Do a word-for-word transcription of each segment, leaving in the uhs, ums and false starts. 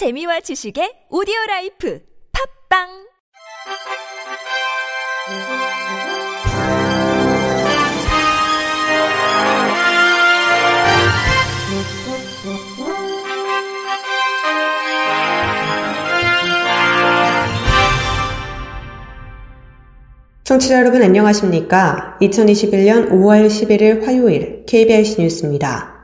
재미와 지식의 오디오라이프 팝빵 청취자 여러분 안녕하십니까? 이천이십일년 오월 십일일 화요일 케이비알씨 뉴스입니다.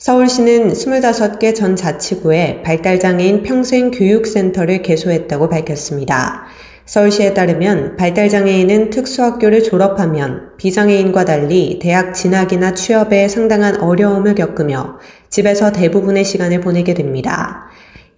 서울시는 스물다섯 개 전 자치구에 발달장애인 평생교육센터를 개소했다고 밝혔습니다. 서울시에 따르면 발달장애인은 특수학교를 졸업하면 비장애인과 달리 대학 진학이나 취업에 상당한 어려움을 겪으며 집에서 대부분의 시간을 보내게 됩니다.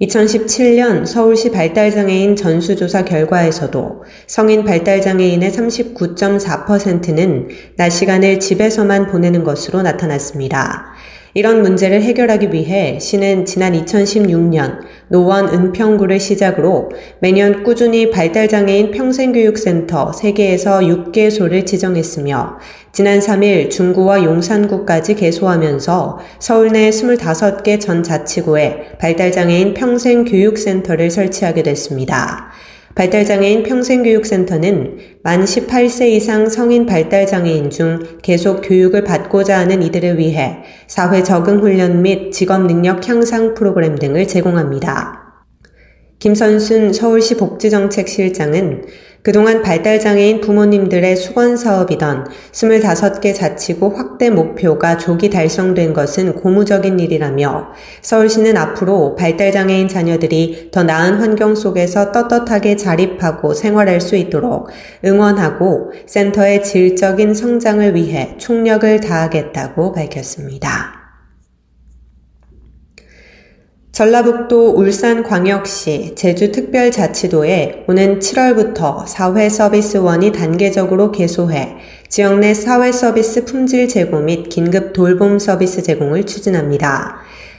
이천십칠년 서울시 발달장애인 전수조사 결과에서도 성인 발달장애인의 삼십구 점 사 퍼센트는 낮 시간을 집에서만 보내는 것으로 나타났습니다. 이런 문제를 해결하기 위해 시는 지난 이천십육년 노원 은평구를 시작으로 매년 꾸준히 발달장애인 평생교육센터 세 개에서 여섯 개소를 지정했으며 지난 삼일 중구와 용산구까지 개소하면서 서울 내 스물다섯 개 전 자치구에 발달장애인 평생교육센터를 설치하게 됐습니다. 발달장애인 평생교육센터는 만 열여덟 세 이상 성인 발달장애인 중 계속 교육을 받고자 하는 이들을 위해 사회 적응 훈련 및 직업 능력 향상 프로그램 등을 제공합니다. 김선순 서울시 복지정책실장은 그동안 발달장애인 부모님들의 수건 사업이던 스물다섯 개 자치구 확대 목표가 조기 달성된 것은 고무적인 일이라며 서울시는 앞으로 발달장애인 자녀들이 더 나은 환경 속에서 떳떳하게 자립하고 생활할 수 있도록 응원하고 센터의 질적인 성장을 위해 총력을 다하겠다고 밝혔습니다. 전라북도 울산광역시 제주특별자치도에 오는 칠월부터 사회서비스원이 단계적으로 개소해 지역 내 사회서비스 품질 제고 및 긴급 돌봄 서비스 제공을 추진합니다.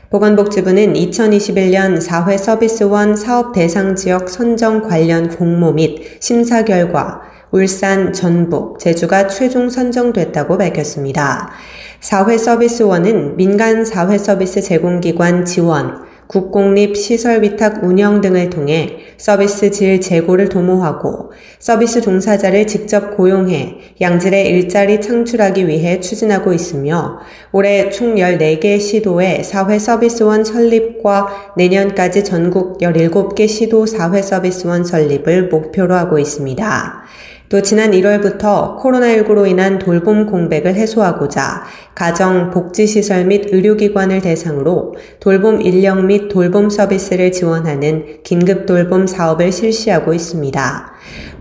보건복지부는 이천이십일년 사회서비스원 사업대상지역 선정 관련 공모 및 심사 결과 울산, 전북, 제주가 최종 선정됐다고 밝혔습니다. 사회서비스원은 민간 사회서비스 제공기관 지원, 국공립 시설 위탁 운영 등을 통해 서비스 질 제고를 도모하고 서비스 종사자를 직접 고용해 양질의 일자리 창출하기 위해 추진하고 있으며 올해 총 열네 개 시도에 사회서비스원 설립과 내년까지 전국 열일곱 개 시도 사회서비스원 설립을 목표로 하고 있습니다. 또 지난 일월부터 코로나십구로 인한 돌봄 공백을 해소하고자 가정, 복지시설 및 의료기관을 대상으로 돌봄 인력 및 돌봄 서비스를 지원하는 긴급돌봄 사업을 실시하고 있습니다.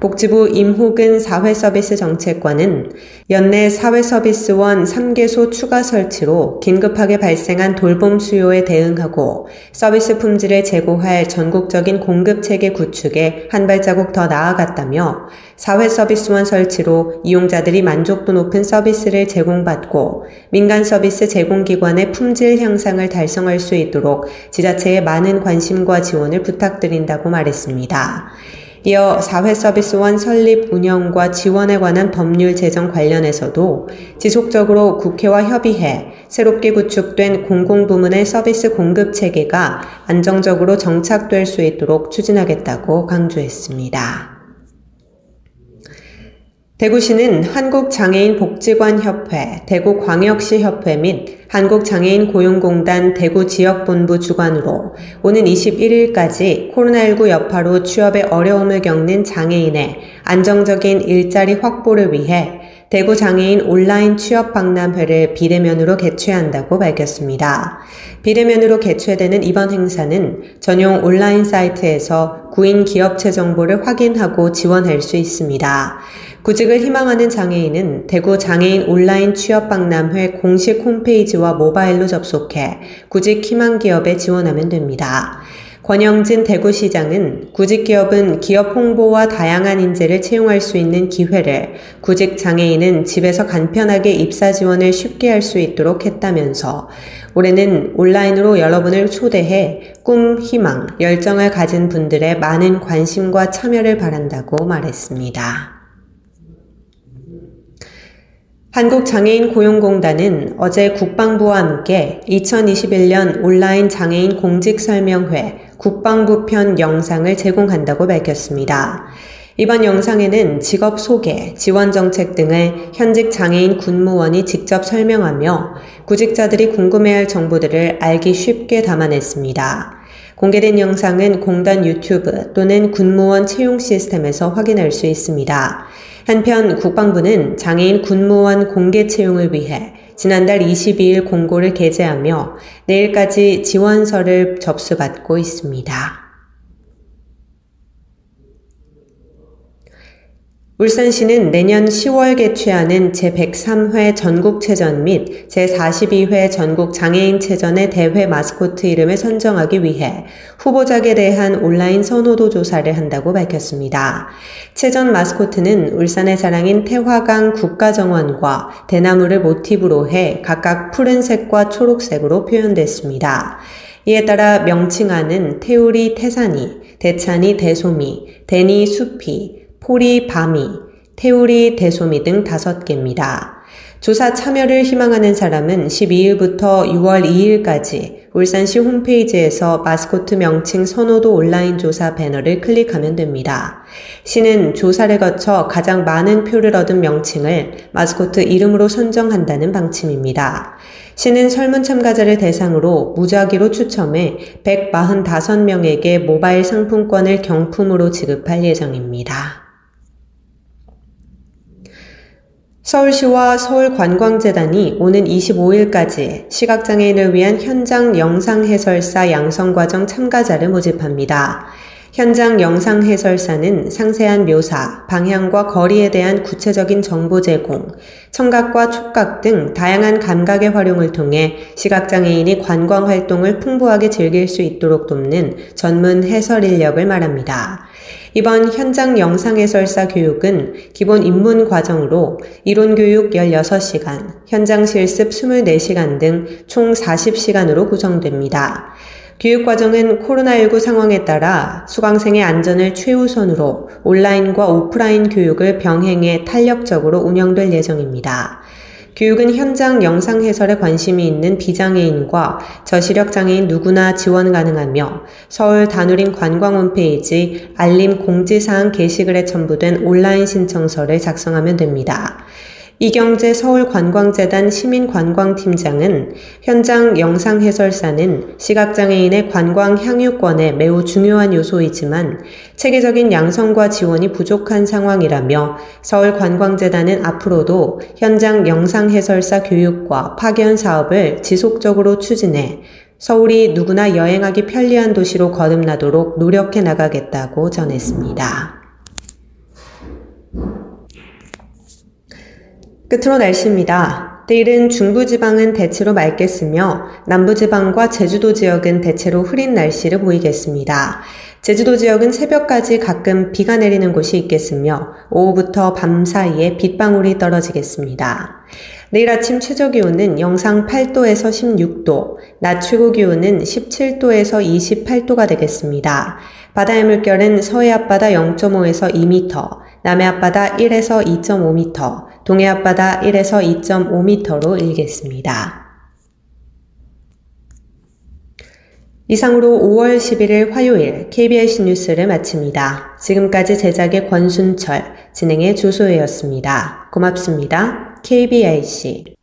복지부 임호근 사회서비스 정책관은 연내 사회서비스원 세 개소 추가 설치로 긴급하게 발생한 돌봄 수요에 대응하고 서비스 품질을 제고할 전국적인 공급체계 구축에 한 발자국 더 나아갔다며 사회서비스원 설치로 이용자들이 만족도 높은 서비스를 제공받고 민간 서비스 제공기관의 품질 향상을 달성할 수 있도록 지자체에 많은 관심과 지원을 부탁드린다고 말했습니다. 이어 사회서비스원 설립, 운영과 지원에 관한 법률 제정 관련해서도 지속적으로 국회와 협의해 새롭게 구축된 공공부문의 서비스 공급 체계가 안정적으로 정착될 수 있도록 추진하겠다고 강조했습니다. 대구시는 한국장애인복지관협회, 대구광역시협회 및 한국장애인고용공단 대구지역본부 주관으로 오는 이십일일까지 코로나십구 여파로 취업에 어려움을 겪는 장애인의 안정적인 일자리 확보를 위해 대구장애인 온라인 취업박람회를 비대면으로 개최한다고 밝혔습니다. 비대면으로 개최되는 이번 행사는 전용 온라인 사이트에서 구인 기업체 정보를 확인하고 지원할 수 있습니다. 구직을 희망하는 장애인은 대구 장애인 온라인 취업박람회 공식 홈페이지와 모바일로 접속해 구직 희망 기업에 지원하면 됩니다. 권영진 대구시장은 구직기업은 기업 홍보와 다양한 인재를 채용할 수 있는 기회를 구직장애인은 집에서 간편하게 입사 지원을 쉽게 할 수 있도록 했다면서 올해는 온라인으로 여러분을 초대해 꿈, 희망, 열정을 가진 분들의 많은 관심과 참여를 바란다고 말했습니다. 한국장애인고용공단은 어제 국방부와 함께 이천이십일 년 온라인 장애인 공직설명회 국방부 편 영상을 제공한다고 밝혔습니다. 이번 영상에는 직업 소개, 지원 정책 등을 현직 장애인 군무원이 직접 설명하며 구직자들이 궁금해할 정보들을 알기 쉽게 담아냈습니다. 공개된 영상은 공단 유튜브 또는 군무원 채용 시스템에서 확인할 수 있습니다. 한편 국방부는 장애인 군무원 공개 채용을 위해 지난달 이십이 일 공고를 게재하며 내일까지 지원서를 접수받고 있습니다. 울산시는 내년 시월 개최하는 제백삼 회 전국체전 및 제사십이 회 전국장애인체전의 대회 마스코트 이름을 선정하기 위해 후보작에 대한 온라인 선호도 조사를 한다고 밝혔습니다. 체전 마스코트는 울산의 자랑인 태화강 국가정원과 대나무를 모티브로 해 각각 푸른색과 초록색으로 표현됐습니다. 이에 따라 명칭안은 태우리 태산이, 대찬이 대소미, 대니 수피, 포리, 바미, 태우리, 대소미 등 다섯 개입니다. 조사 참여를 희망하는 사람은 십이 일부터 유월 이 일까지 울산시 홈페이지에서 마스코트 명칭 선호도 온라인 조사 배너를 클릭하면 됩니다. 시는 조사를 거쳐 가장 많은 표를 얻은 명칭을 마스코트 이름으로 선정한다는 방침입니다. 시는 설문 참가자를 대상으로 무작위로 추첨해 백사십오 명에게 모바일 상품권을 경품으로 지급할 예정입니다. 서울시와 서울관광재단이 오는 이십오 일까지 시각장애인을 위한 현장 영상해설사 양성과정 참가자를 모집합니다. 현장 영상해설사는 상세한 묘사, 방향과 거리에 대한 구체적인 정보 제공, 청각과 촉각 등 다양한 감각의 활용을 통해 시각장애인이 관광활동을 풍부하게 즐길 수 있도록 돕는 전문 해설 인력을 말합니다. 이번 현장 영상해설사 교육은 기본 입문 과정으로 이론교육 십육 시간, 현장 실습 이십사 시간 등 총 사십 시간으로 구성됩니다. 교육 과정은 코로나십구 상황에 따라 수강생의 안전을 최우선으로 온라인과 오프라인 교육을 병행해 탄력적으로 운영될 예정입니다. 교육은 현장 영상 해설에 관심이 있는 비장애인과 저시력 장애인 누구나 지원 가능하며 서울 다누림 관광 홈페이지 알림 공지사항 게시글에 첨부된 온라인 신청서를 작성하면 됩니다. 이경재 서울관광재단 시민관광팀장은 현장 영상해설사는 시각장애인의 관광 향유권에 매우 중요한 요소이지만 체계적인 양성과 지원이 부족한 상황이라며 서울관광재단은 앞으로도 현장 영상해설사 교육과 파견 사업을 지속적으로 추진해 서울이 누구나 여행하기 편리한 도시로 거듭나도록 노력해 나가겠다고 전했습니다. 끝으로 날씨입니다. 내일은 중부지방은 대체로 맑겠으며 남부지방과 제주도 지역은 대체로 흐린 날씨를 보이겠습니다. 제주도 지역은 새벽까지 가끔 비가 내리는 곳이 있겠으며 오후부터 밤 사이에 빗방울이 떨어지겠습니다. 내일 아침 최저기온은 영상 팔 도에서 십육 도, 낮 최고기온은 십칠 도에서 이십팔 도가 되겠습니다. 바다의 물결은 서해 앞바다 영 점 오에서 이 미터, 남해 앞바다 일에서 이 점 오 미터, 동해 앞바다 일에서 이 점 오 미터로 일겠습니다. 이상으로 오월 십일 일 화요일 케이비에스 뉴스를 마칩니다. 지금까지 제작의 권순철, 진행의 조소혜였습니다. 고맙습니다. 케이비알씨